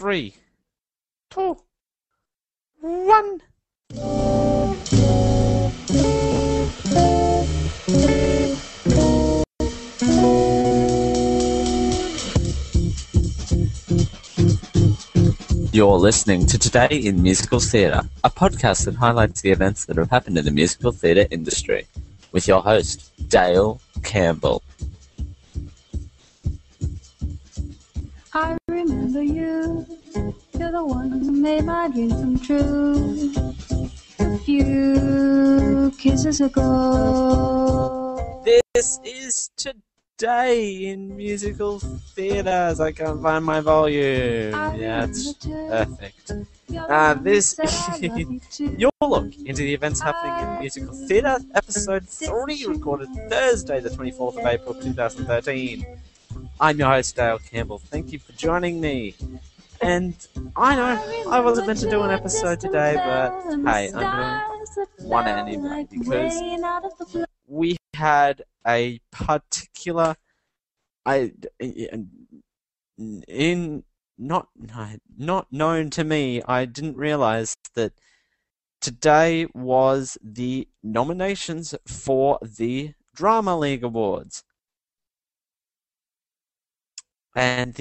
3, 2, 1. You're listening to Today in Musical Theatre, a podcast that highlights the events that have happened in the musical theatre industry, with your host, Dale Campbell. I remember you, you're the one who made my dreams come true, a few kisses ago. This is Today in Musical Theatres. I can't find my volume. Yeah, it's perfect. Your look into the events happening in musical theatre, episode 3, recorded Thursday, the 24th of April, 2013. I'm your host, Dale Campbell. Thank you for joining me. And I know I wasn't meant to do an episode today, but hey, I'm doing one anyway because we had a particular not known to me. I didn't realize that today was the nominations for the Drama League Awards. And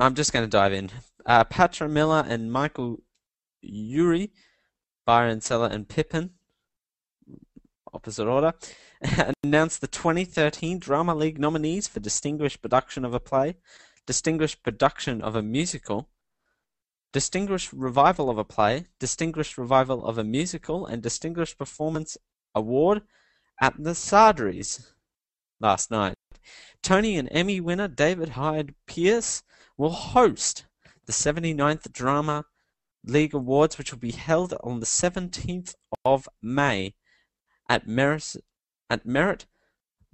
I'm just going to dive in. Patra Miller and Michael Urie, Byron Seller and Pippin, opposite order, announced the 2013 Drama League nominees for Distinguished Production of a Play, Distinguished Production of a Musical, Distinguished Revival of a Play, Distinguished Revival of a Musical, and Distinguished Performance Award at the Sardries last night. Tony and Emmy winner David Hyde Pierce will host the 79th Drama League Awards, which will be held on the 17th of May at Merritt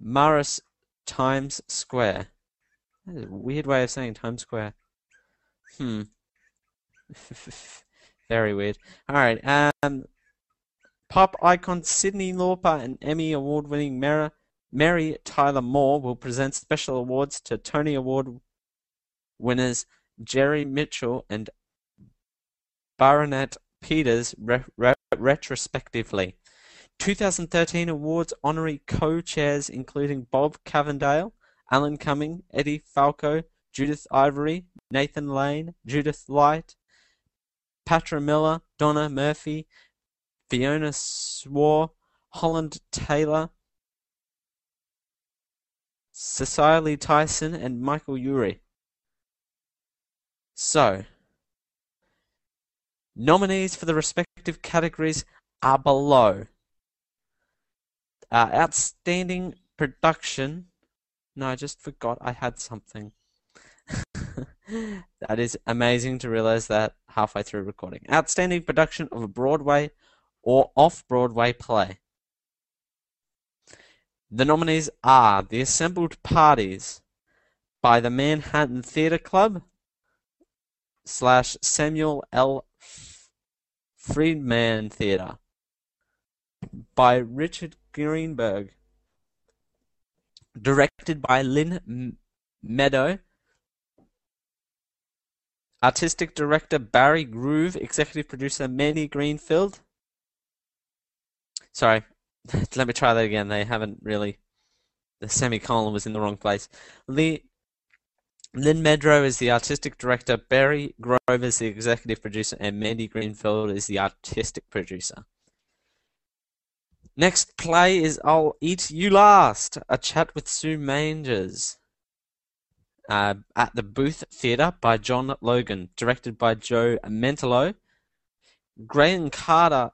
Morris Times Square. That is a weird way of saying Times Square. Very weird. All right. Pop icon Cyndi Lauper and Emmy award-winning Mary Tyler Moore will present special awards to Tony Award winners Jerry Mitchell and Bernadette Peters, retrospectively. 2013 awards honorary co-chairs including Bob Cavendale, Alan Cumming, Eddie Falco, Judith Ivory, Nathan Lane, Judith Light, Patra Miller, Donna Murphy, Fiona Swore, Holland Taylor, Cecily Tyson, and Michael Urie. So, nominees for the respective categories are below. Outstanding production. No, I just forgot I had something. That is amazing to realize that halfway through recording. Outstanding production of a Broadway or off-Broadway play. The nominees are The Assembled Parties by the Manhattan Theatre Club / Samuel L. Friedman Theatre by Richard Greenberg, directed by Lynn Meadow, artistic director Barry Grove, executive producer Mandy Greenfield. Sorry, let me try that again. They haven't really. The semicolon was in the wrong place. Lynn Meadow is the artistic director, Barry Grove is the executive producer, and Mandy Greenfield is the artistic producer. Next play is I'll Eat You Last, a chat with Sue Mangers at the Booth Theatre by John Logan, directed by Joe Mentolo. Graham Carter,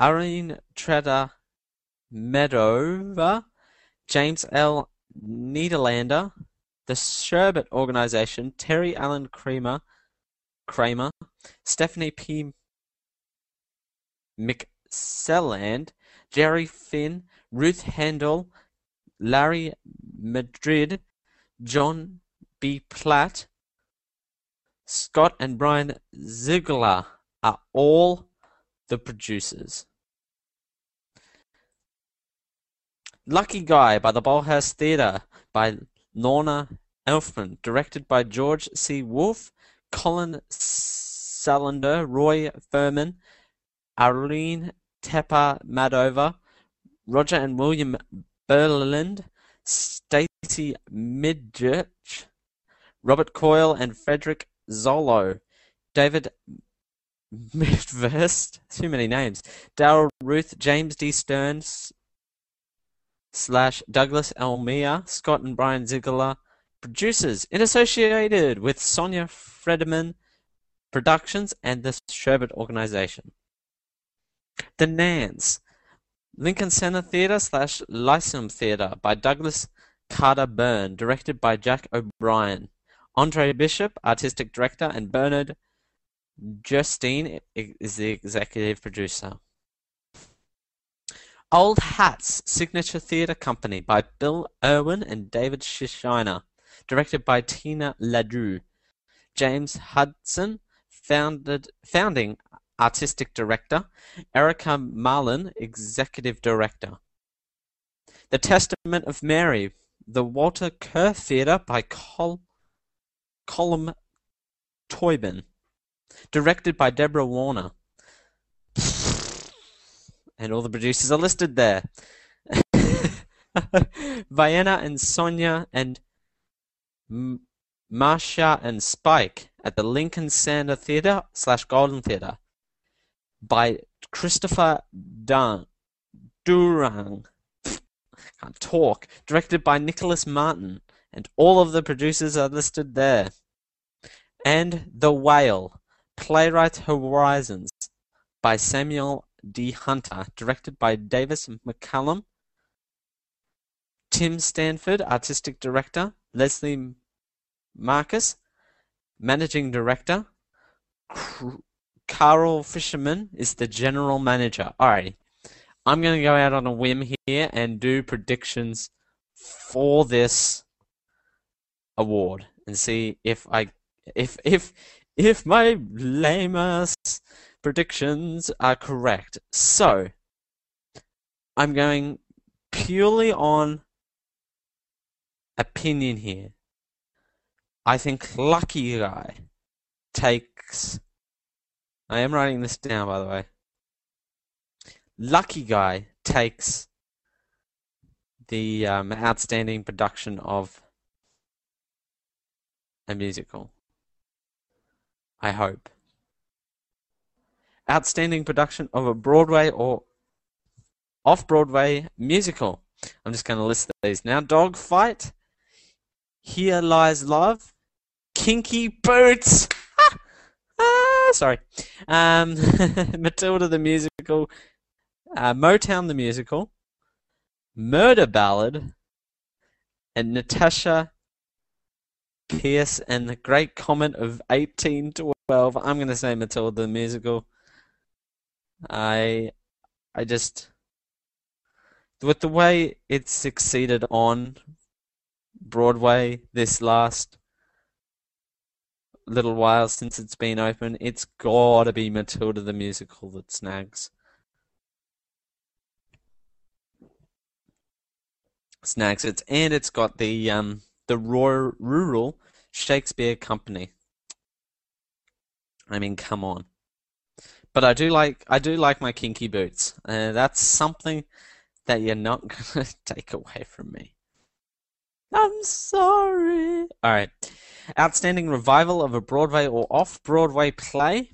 Irene Treda Medova, James L. Nederlander, The Sherbet Organization, Terry Allen Kramer, Stephanie P. McSelland, Jerry Finn, Ruth Handel, Larry Madrid, John B. Platt, Scott and Brian Ziegler are all the producers. Lucky Guy by the Bolhouse Theatre by Lorna Elfman, directed by George C. Wolfe, Colin Salander, Roy Furman, Arlene Tepa-Madova, Roger and William Berland, Stacy Midgich, Robert Coyle and Frederick Zollo, David Midvest, too many names, Darrell Ruth, James D. Stern, / Douglas Elmia, Scott and Brian Ziegler, producers, and associated with Sonia Frederman Productions and the Sherbet Organization. The Nance, Lincoln Center Theatre / Lyceum Theatre by Douglas Carter Byrne, directed by Jack O'Brien. Andre Bishop, artistic director, and Bernard Justine is the executive producer. Old Hats, Signature Theatre Company by Bill Irwin and David Shishiner, directed by Tina Ledoux. James Hudson, founding artistic director, Erica Marlin, executive director. The Testament of Mary, the Walter Kerr Theatre by Colm Toibin, directed by Deborah Warner. And all the producers are listed there. Vienna and Sonia and Masha and Spike at the Lincoln Center Theatre / Golden Theatre by Christopher Durang. Can't talk. Directed by Nicholas Martin, and all of the producers are listed there. And The Whale, Playwright Horizons by Samuel D. Hunter, directed by Davis McCallum. Tim Stanford, artistic director. Leslie Marcus, managing director. Carl Fisherman is the general manager. Alright, I'm going to go out on a whim here and do predictions for this award and see if my lame-ass predictions are correct. So, I'm going purely on opinion here. I think Lucky Guy takes... I am writing this down, by the way. Lucky Guy takes the outstanding production of a musical. I hope. Outstanding production of a Broadway or off-Broadway musical. I'm just going to list these now. Dogfight, Here Lies Love, Kinky Boots. Sorry. Matilda the Musical, Motown the Musical, Murder Ballad, and Natasha Pierce and the Great Comet of 1812. I'm going to say Matilda the Musical. I just... with the way it succeeded on Broadway this last little while since it's been open, it's got to be Matilda the Musical that snags it, and it's got the Royal Rural Shakespeare Company. I mean, come on. But I do like my Kinky Boots. That's something that you're not gonna take away from me. I'm sorry. All right. Outstanding revival of a Broadway or off-Broadway play.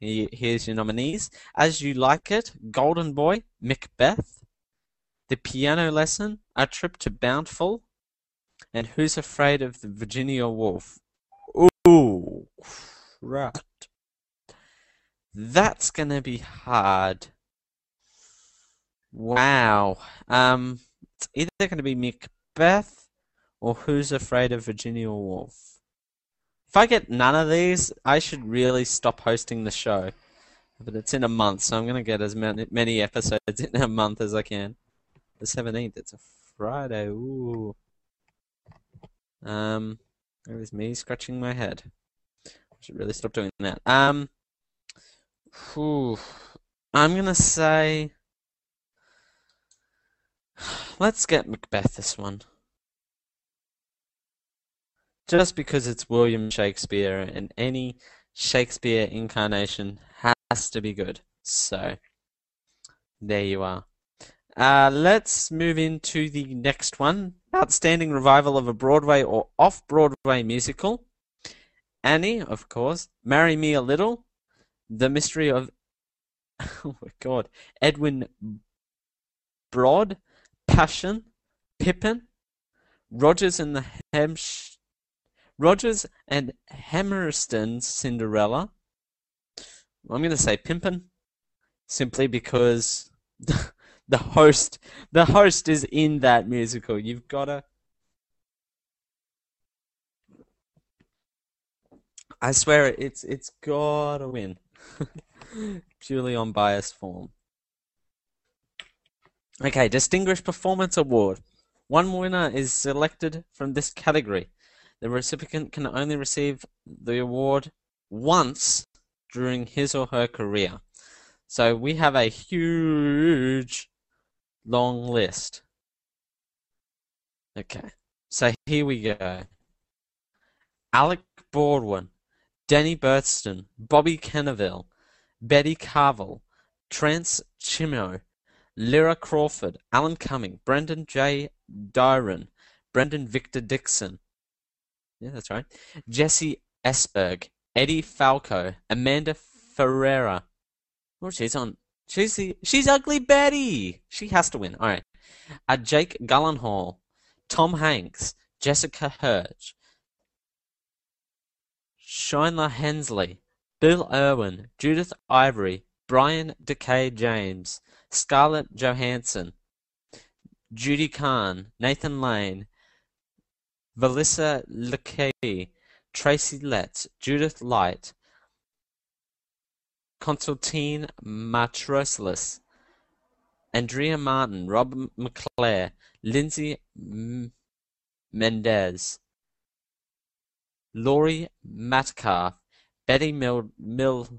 Here's your nominees: As You Like It, Golden Boy, Macbeth, The Piano Lesson, A Trip to Bountiful, and Who's Afraid of the Virginia Woolf? Ooh, crap. That's going to be hard. Wow. It's either going to be Macbeth or Who's Afraid of Virginia Woolf. If I get none of these, I should really stop hosting the show. But it's in a month, so I'm going to get as many episodes in a month as I can. The 17th, it's a Friday. Ooh. There is me scratching my head. I should really stop doing that. Whew. I'm going to say... let's get Macbeth this one. just because it's William Shakespeare, and any Shakespeare incarnation has to be good. So there you are. Let's move into the next one. Outstanding revival of a Broadway or off-Broadway musical. Annie, of course. Marry Me a Little. The Mystery of... oh, my God. Edwin Broad. Passion. Pippin. Rodgers and Hammerstein's Cinderella. I'm going to say Pimpin, simply because... The host is in that musical. You've got to... I swear it's got to win. Purely on biased form. Okay, Distinguished Performance Award. One winner is selected from this category. The recipient can only receive the award once during his or her career. So we have a huge... long list. Okay, so here we go. Alec Baldwin, Denny Burstyn, Bobby Cannavale, Betty Carville, Trance Chimo, Lyra Crawford, Alan Cumming, Brendan J. Dyron, Brendan Victor Dixon, yeah, that's right, Jesse Esberg, Eddie Falco, Amanda Ferreira. Oh, she's on. She's Ugly Betty. She has to win. All right. Jake Gyllenhaal, Tom Hanks, Jessica Hurch, Shyla Hensley, Bill Irwin, Judith Ivory, Brian Decay James, Scarlett Johansson, Judy Kahn, Nathan Lane, Velissa Leckie, Tracy Letts, Judith Light, Constantine Matrosilis, Andrea Martin, Rob McClare, Lindsay Mendez, Laurie Metcalf, Betty Midler,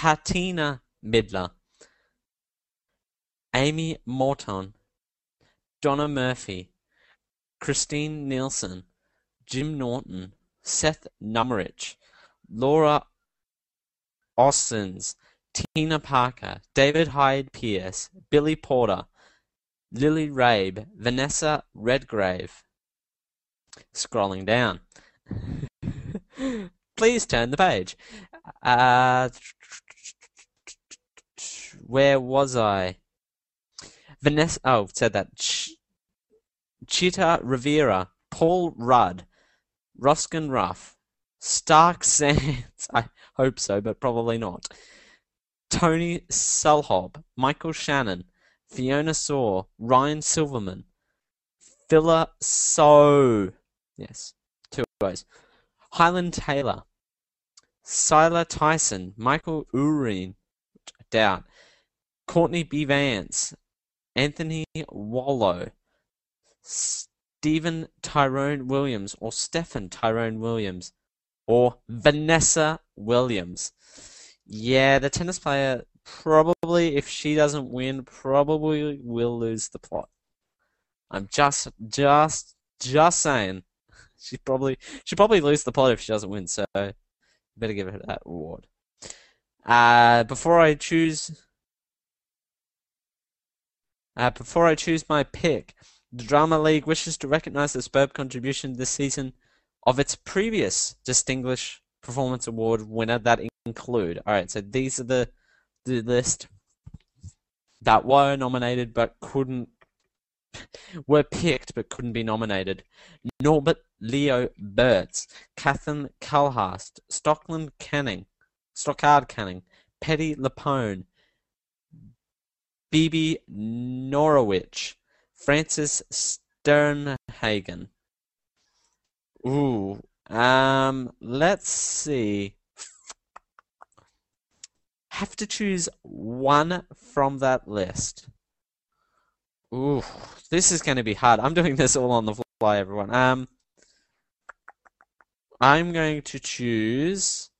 Patina Midler, Amy Morton, Donna Murphy, Christine Nielsen, Jim Norton, Seth Nummerich, Laura Ostens, Tina Parker, David Hyde Pierce, Billy Porter, Lily Rabe, Vanessa Redgrave. Scrolling down. Please turn the page. Where was I? Vanessa, oh, said that. Chita Rivera, Paul Rudd, Roskin Ruff, Stark Sands, I hope so, but probably not, Tony Sulhob, Michael Shannon, Fiona Saw, Ryan Silverman, Phila So, yes, two ways, Hyland Taylor, Sila Tyson, Michael Urie, which I doubt, Courtney B. Vance, Anthony Wallow, Stephen Tyrone Williams, or Stephen Tyrone Williams, or Vanessa Williams. Yeah, the tennis player probably, if she doesn't win, probably will lose the plot. I'm just saying, she probably lose the plot if she doesn't win. So better give her that award. Before I choose my pick. The Drama League wishes to recognise the superb contribution this season of its previous Distinguished Performance Award winner that include. Alright, so these are the list that were nominated but couldn't, were picked but couldn't be nominated. Norbert Leo Burtz, Catherine Culhast, Stockard Canning, Petty Lapone, Bibi Norowich, Francis Sternhagen. Ooh. Let's see. Have to choose one from that list. Ooh. This is going to be hard. I'm doing this all on the fly, everyone. I'm going to choose...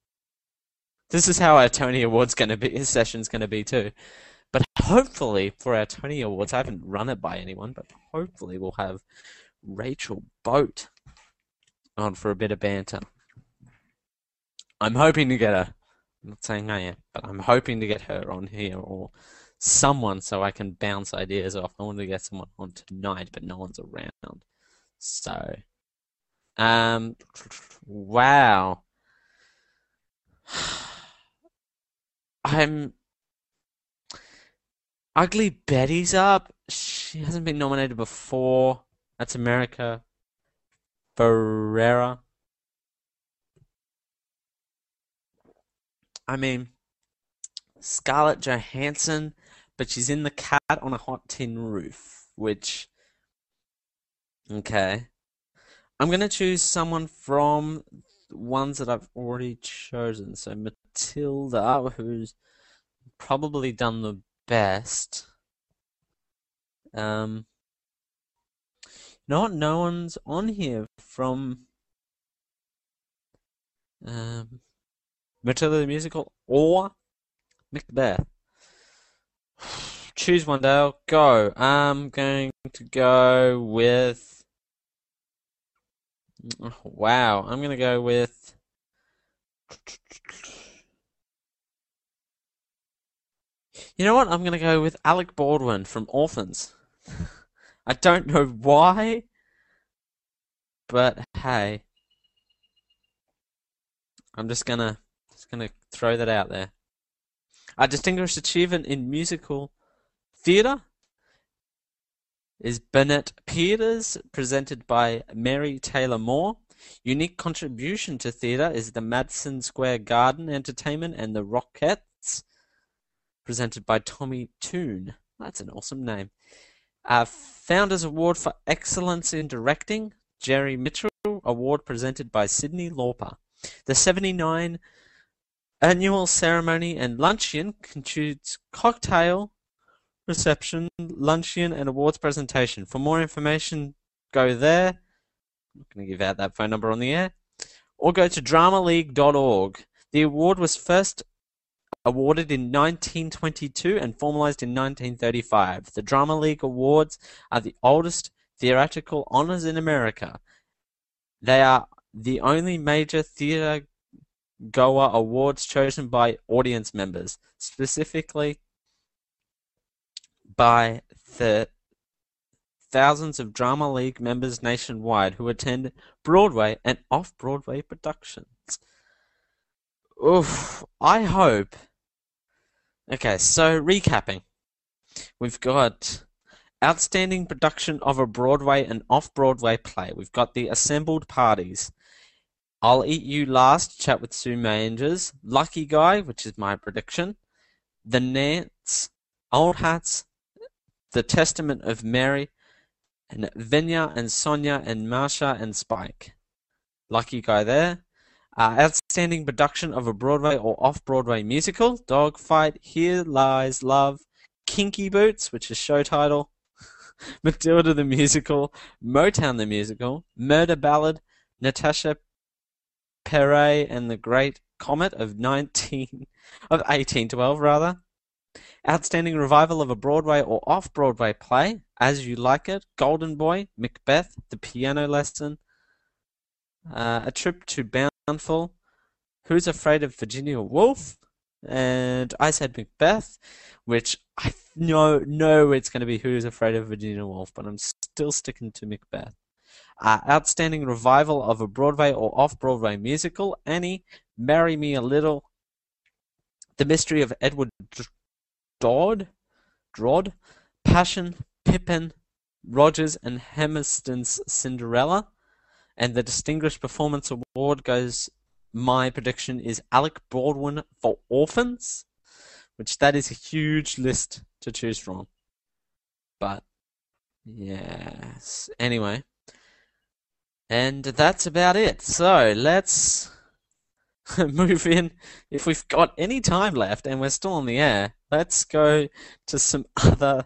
This is how our Tony Awards session's going to be too. But hopefully for our Tony Awards, I haven't run it by anyone, but hopefully we'll have Rachel Boat on for a bit of banter. I'm hoping to get her. I'm not saying I am, but I'm hoping to get her on here or someone so I can bounce ideas off. I want to get someone on tonight, but no one's around. So, wow. Ugly Betty's up. She hasn't been nominated before. That's America Ferrera. I mean, Scarlett Johansson, but she's in The Cat on a Hot Tin Roof, which, okay. I'm going to choose someone from ones that I've already chosen. So Matilda, who's probably done the best. No one's on here from... Matilda the Musical or Macbeth. Choose one, Dale. Go. I'm going to go with... Wow. I'm going to go with... You know what? I'm going to go with Alec Baldwin from Orphans. I don't know why, but hey. I'm just going to... Gonna throw that out there. A distinguished achievement in musical theatre is Bernadette Peters, presented by Mary Tyler Moore. Unique contribution to theatre is the Madison Square Garden Entertainment and the Rockettes, presented by Tommy Toon. That's an awesome name. Founders Award for Excellence in Directing, Jerry Mitchell Award, presented by Cyndi Lauper. The 79 Annual Ceremony and Luncheon concludes cocktail, reception, luncheon, and awards presentation. For more information, go there. I'm not going to give out that phone number on the air. Or go to dramaleague.org. The award was first awarded in 1922 and formalized in 1935. The Drama League Awards are the oldest theatrical honors in America. They are the only major theater Goa awards chosen by audience members, specifically by the thousands of Drama League members nationwide who attend Broadway and off-Broadway productions. Oof, I hope. Okay, so recapping. We've got Outstanding Production of a Broadway and Off-Broadway Play. We've got The Assembled Parties. I'll Eat You Last, Chat with Sue Mangers, Lucky Guy, which is my prediction, The Nance, Old Hats, The Testament of Mary, and Vanya and Sonia and Masha and Spike. Lucky Guy there. Outstanding Production of a Broadway or Off-Broadway Musical, Dogfight, Here Lies Love, Kinky Boots, which is show title, Matilda the Musical, Motown the Musical, Murder Ballad, Natasha Perret and the Great Comet of 1812 rather. Outstanding Revival of a Broadway or Off-Broadway Play, As You Like It, Golden Boy, Macbeth, The Piano Lesson, A Trip to Bountiful, Who's Afraid of Virginia Woolf, and I Said Macbeth, which I know it's going to be Who's Afraid of Virginia Woolf, but I'm still sticking to Macbeth. Outstanding Revival of a Broadway or Off-Broadway Musical, Annie, Marry Me a Little, The Mystery of Edward Drood, Passion, Pippin, Rogers and Hammerstein's Cinderella, and the Distinguished Performance Award goes, my prediction is Alec Baldwin for Orphans, which that is a huge list to choose from. But, yes, anyway. And that's about it. So let's move in. If we've got any time left and we're still on the air, let's go to some other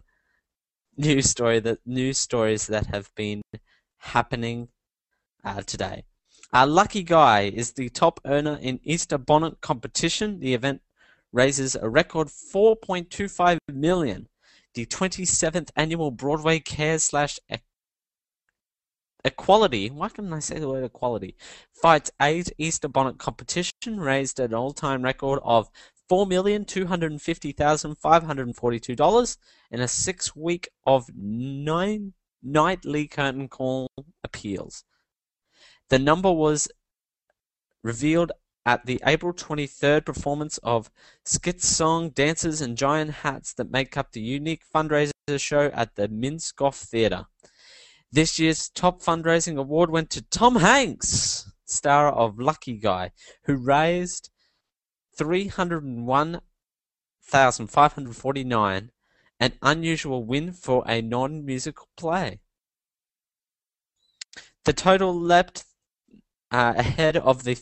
news stories that have been happening today. Lucky Guy is the top earner in Easter Bonnet competition. The event raises a record $4.25 million, the 27th annual Broadway Care/Equality, why couldn't I say the word equality, Fights Aid Easter Bonnet competition raised an all-time record of $4,250,542 in a 6-week of 9 nightly curtain call appeals. The number was revealed at the April 23rd performance of Skits, Song, Dances and Giant Hats that make up the unique fundraiser show at the Minskoff Theatre. This year's top fundraising award went to Tom Hanks, star of Lucky Guy, who raised $301,549, an unusual win for a non-musical play. The total leapt ahead of the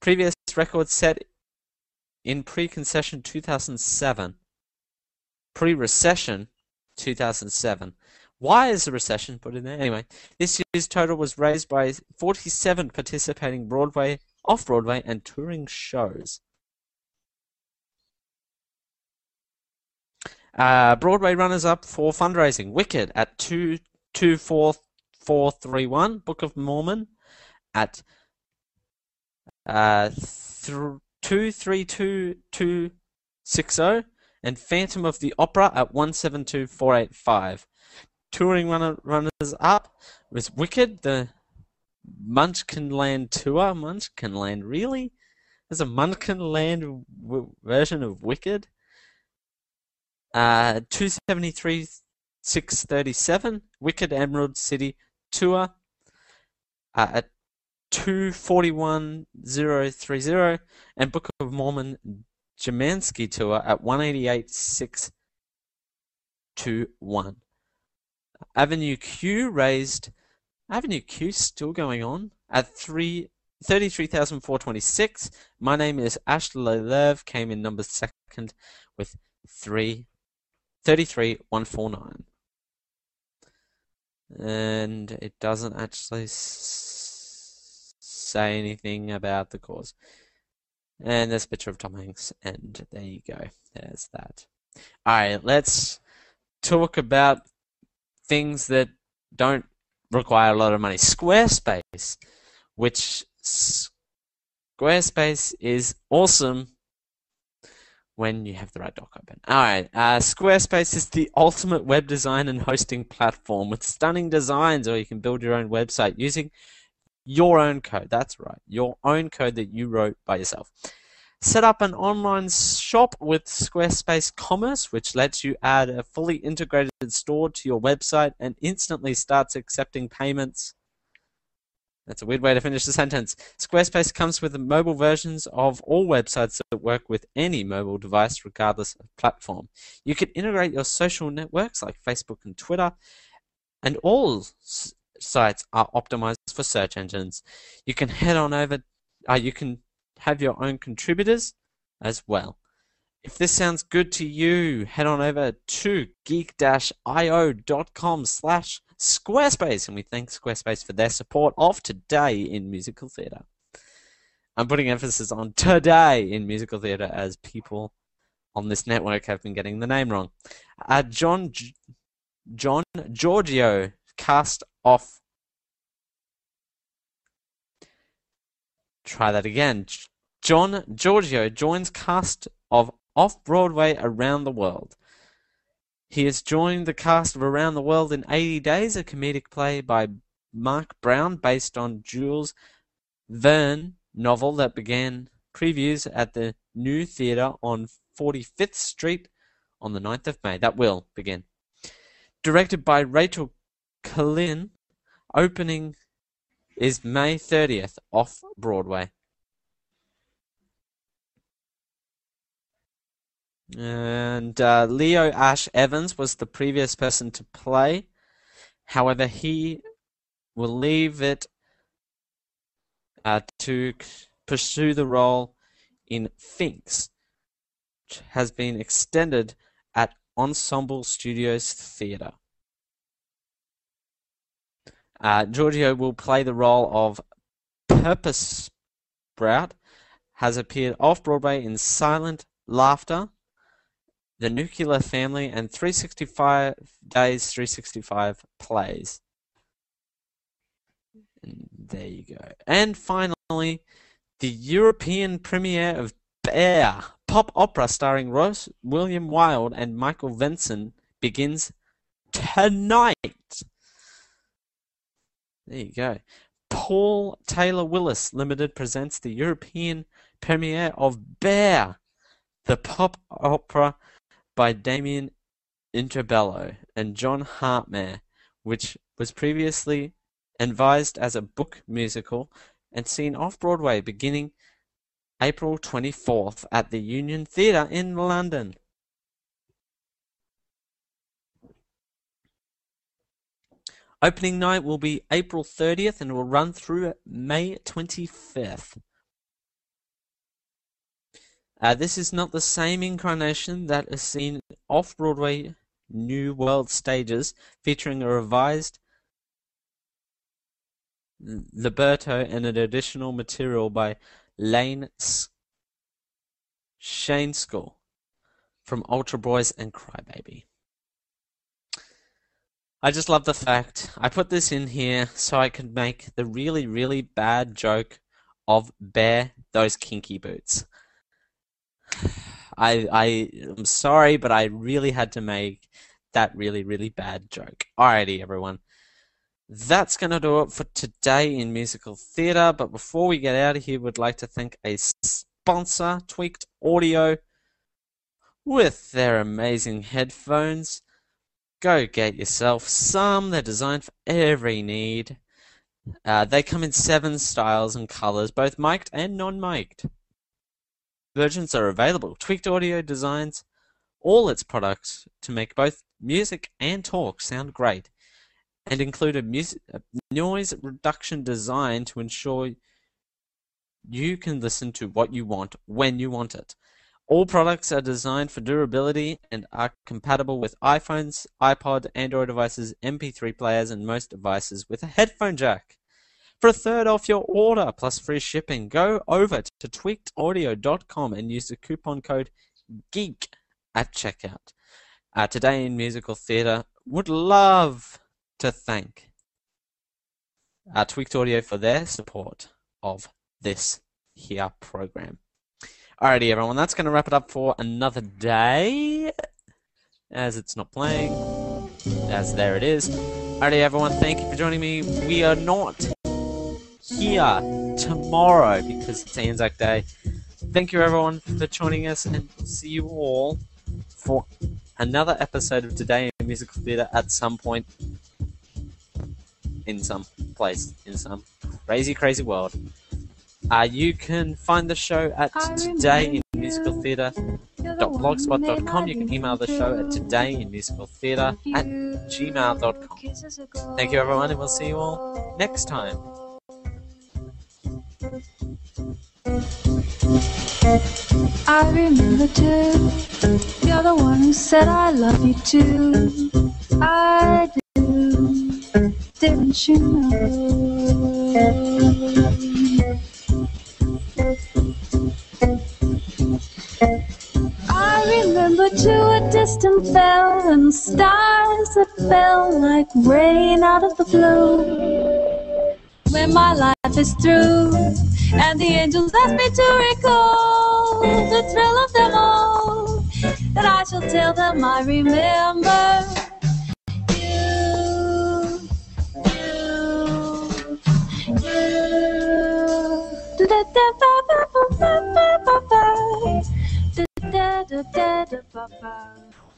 previous record set in pre-concession 2007. Pre-recession 2007. Why is the recession put in there? Anyway, this year's total was raised by 47 participating Broadway, off-Broadway, and touring shows. Broadway runners-up for fundraising: Wicked at 224,431, Book of Mormon at 232,260, and Phantom of the Opera at 172,485. Touring runners-up was Wicked, the Munchkinland Tour. Munchkinland, really? There's a Munchkinland version of Wicked? 273,637. Wicked Emerald City Tour at 241,030. And Book of Mormon Jemansky Tour at 188,621. Avenue Q raised, Avenue Q still going on, at 33,426. My Name is Ashley Love came in number second with 33,149. And it doesn't actually say anything about the cause. And there's a picture of Tom Hanks, and there you go. There's that. Alright, let's talk about things that don't require a lot of money. Squarespace, which Squarespace is awesome when you have the right doc open. Alright, Squarespace is the ultimate web design and hosting platform with stunning designs, or you can build your own website using your own code. That's right, your own code that you wrote by yourself. Set up an online shop with Squarespace Commerce, which lets you add a fully integrated store to your website and instantly starts accepting payments. That's a weird way to finish the sentence. Squarespace comes with mobile versions of all websites that work with any mobile device, regardless of platform. You can integrate your social networks like Facebook and Twitter, and all sites are optimized for search engines. You can head on over. You can have your own contributors as well. If this sounds good to you, head on over to geek-io.com/Squarespace, and we thank Squarespace for their support of Today in Musical Theatre. I'm putting emphasis on Today in Musical Theatre, as people on this network have been getting the name wrong. John Giorgio cast off. Try that again. John Giorgio joins cast of Off-Broadway Around the World. He has joined the cast of Around the World in 80 Days, a comedic play by Mark Brown based on Jules Verne novel that began previews at the New Theatre on 45th Street on the 9th of May. That will begin. Directed by Rachel Collin, opening is May 30th, Off-Broadway. And Leo Ash Evans was the previous person to play. However, he will leave it to pursue the role in Finks, which has been extended at Ensemble Studios Theatre. Giorgio will play the role of Purpose Sprout has appeared off-Broadway in Silent Laughter, The Nuclear Family, and 365 Days, 365 Plays. And there you go. And finally, the European premiere of Bear, pop opera starring Rose William Wilde and Michael Vinson, begins tonight. There you go. Paul Taylor Willis Limited presents the European premiere of Bear, the pop opera by Damien Interbello and John Hartmare, which was previously advised as a book musical and seen off-Broadway beginning April 24th at the Union Theatre in London. Opening night will be April 30th and will run through May 25th. This is not the same incarnation that is seen off-Broadway New World stages, featuring a revised libretto and an additional material by Lane Shainskill from Ultra Boys and Crybaby. I just love the fact I put this in here so I could make the really, really bad joke of Bear Those Kinky Boots. I'm sorry, but I really had to make that really, really bad joke. Alrighty, everyone. That's going to do it for today in musical theatre, but before we get out of here, we'd like to thank a sponsor, Tweaked Audio, with their amazing headphones. Go get yourself some. They're designed for every need. They come in 7 styles and colours, both mic'd and non-mic'd. Versions are available. Tweaked Audio designs all its products to make both music and talk sound great, and include a noise reduction design to ensure you can listen to what you want when you want it. All products are designed for durability and are compatible with iPhones, iPod, Android devices, MP3 players, and most devices with a headphone jack. For a third off your order plus free shipping, go over to tweakedaudio.com and use the coupon code GEEK at checkout. Today in Musical Theatre would love to thank Tweaked Audio for their support of this here program. Alrighty, everyone, that's going to wrap it up for another day, as it's not playing, as there it is. Alrighty, everyone, thank you for joining me. We are not here tomorrow because it's Anzac Day. Thank you, everyone, for joining us, and we'll see you all for another episode of Today in Musical Theatre at some point in some place, in some crazy, crazy world. You can find the show at todayinmusicaltheatre.blogspot.com. You can email the show at todayinmusicaltheatre@gmail.com. Thank you, everyone, and we'll see you all next time. I remember too, you're the one who said I love you too. I do, didn't you know? I remember to a distant fell and stars that fell like rain out of the blue. When my life is through and the angels ask me to recall the thrill of them all, that I shall tell them I remember you. Da da da da da da.